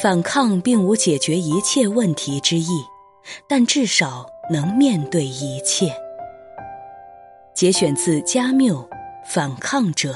反抗并无解决一切问题之意，但至少能面对一切。节选自加缪《反抗者》。